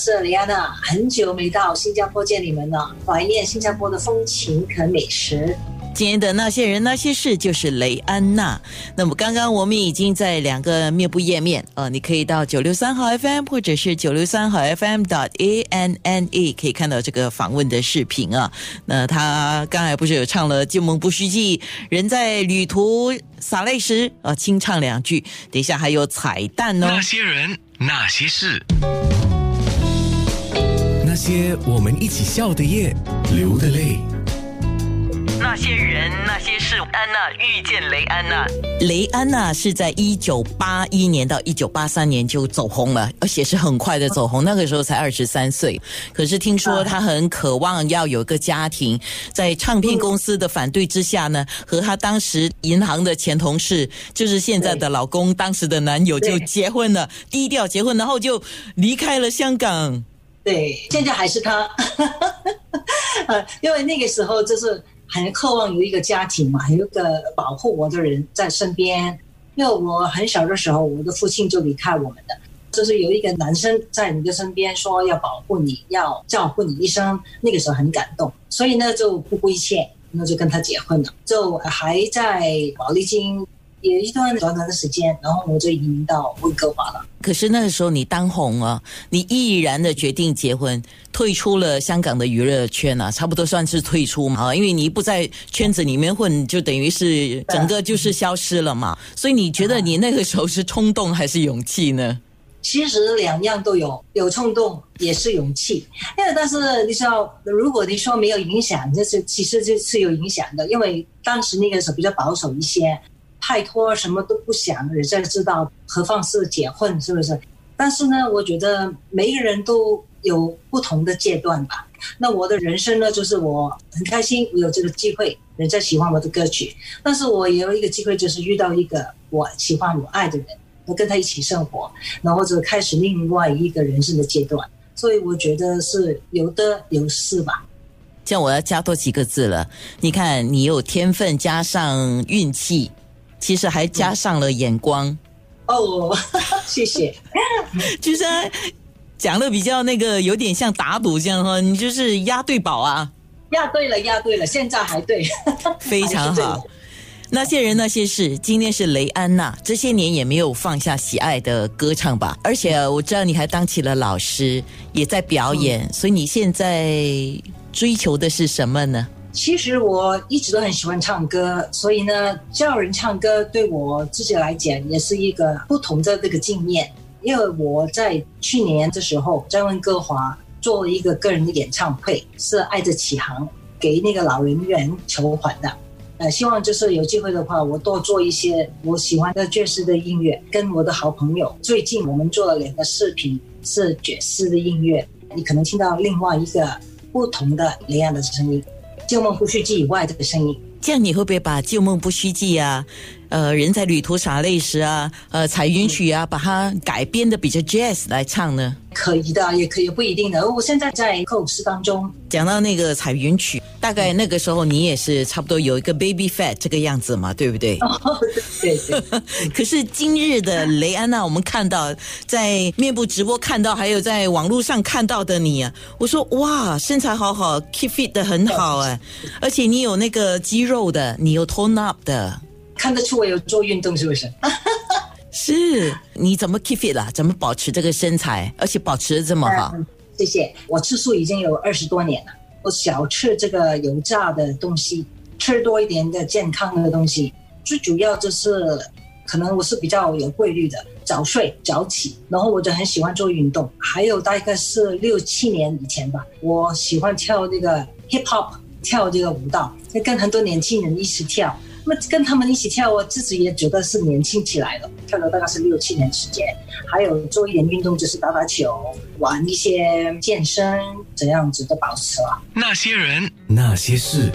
是李安娜，很久没到新加坡见你们了，怀念新加坡的风情和美食。今天的那些人那些事就是雷安娜。那么刚刚我们已经在两个面部页面，你可以到963号 FM 或者是963号 FM.ANNA 可以看到这个访问的视频啊。那他刚才不是有唱了旧梦不须记，人在旅途洒泪时清唱两句，等一下还有彩蛋哦。那些人那些事，那些我们一起笑的夜，流的泪，那些人那些事，安娜遇见雷安娜。雷安娜是在1981年到1983年就走红了，而且是很快的走红，那个时候才23岁。可是听说她很渴望要有一个家庭，在唱片公司的反对之下呢，和她当时银行的前同事，就是现在的老公，当时的男友就结婚了，低调结婚，然后就离开了香港。对，现在还是她因为那个时候就是很渴望有一个家庭嘛，有一个保护我的人在身边。因为我很小的时候，我的父亲就离开我们的，就是有一个男生在你的身边说要保护你，要照顾你一生，那个时候很感动，所以呢就不顾一切，那就跟他结婚了，就还在宝丽金也一段短短的时间，然后我就移民到温哥华了。可是那个时候你当红啊，你毅然的决定结婚，退出了香港的娱乐圈啊，差不多算是退出嘛，因为你不在圈子里面混，就等于是整个就是消失了嘛。所以你觉得你那个时候是冲动还是勇气呢？其实两样都有，有冲动也是勇气。但是你知道，如果你说没有影响，就是其实就是有影响的，因为当时那个时候比较保守一些。太多什么都不想，人家知道，何况是结婚，是不是？但是呢，我觉得每个人都有不同的阶段吧。那我的人生呢，就是我很开心，我有这个机会，人家喜欢我的歌曲，但是我也有一个机会，就是遇到一个我喜欢我爱的人，我跟他一起生活，然后就开始另外一个人生的阶段。所以我觉得是有得有失吧。这样我要加多几个字了，你看，你有天分加上运气，其实还加上了眼光哦，谢谢。就是讲的比较那个，有点像打赌这样哈，你就是押对宝啊，押对了，押对了，现在还对，非常好。那些人那些事，今天是雷安娜，这些年也没有放下喜爱的歌唱吧？而且我知道你还当起了老师，也在表演，所以你现在追求的是什么呢？其实我一直都很喜欢唱歌，所以呢，教人唱歌对我自己来讲也是一个不同的这个经验。因为我在去年的时候在温哥华做了一个个人的演唱会，是爱的启航给那个老人院筹款的。希望就是有机会的话，我多做一些我喜欢的爵士的音乐，跟我的好朋友。最近我们做了两个视频是爵士的音乐，你可能听到另外一个不同的雷安娜的声音。旧梦不须记以外的声音，这样你会不会把旧梦不须记啊，人在旅途洒泪时啊，彩云曲啊，把它改编的比较 jazz 来唱呢？可以的，也可以，不一定的。我现在在构思当中。讲到那个彩云曲，大概那个时候你也是差不多有一个 baby fat 这个样子嘛，对不对？哦，对对。可是今日的雷安娜，我们看到在面部直播看到，还有在网络上看到的你啊，我说哇，身材好好 ，keep fit 的很好哎，而且你有那个肌肉的，你有 tone up 的，看得出我有做运动是不是？是，你怎么 keep fit 啊？怎么保持这个身材，而且保持得这么好？谢谢，我吃素已经有20多年了。我少吃这个油炸的东西，吃多一点的健康的东西。最主要就是，可能我是比较有规律的，早睡早起，然后我就很喜欢做运动。还有大概是6、7年以前吧，我喜欢跳那个 hip hop， 跳这个舞蹈，跟很多年轻人一起跳。那么跟他们一起跳，我自己也觉得是年轻起来了。跳了大概是6、7年时间，还有做一点运动，就是打打球，玩一些健身，这样子的保持了。那些人，那些事。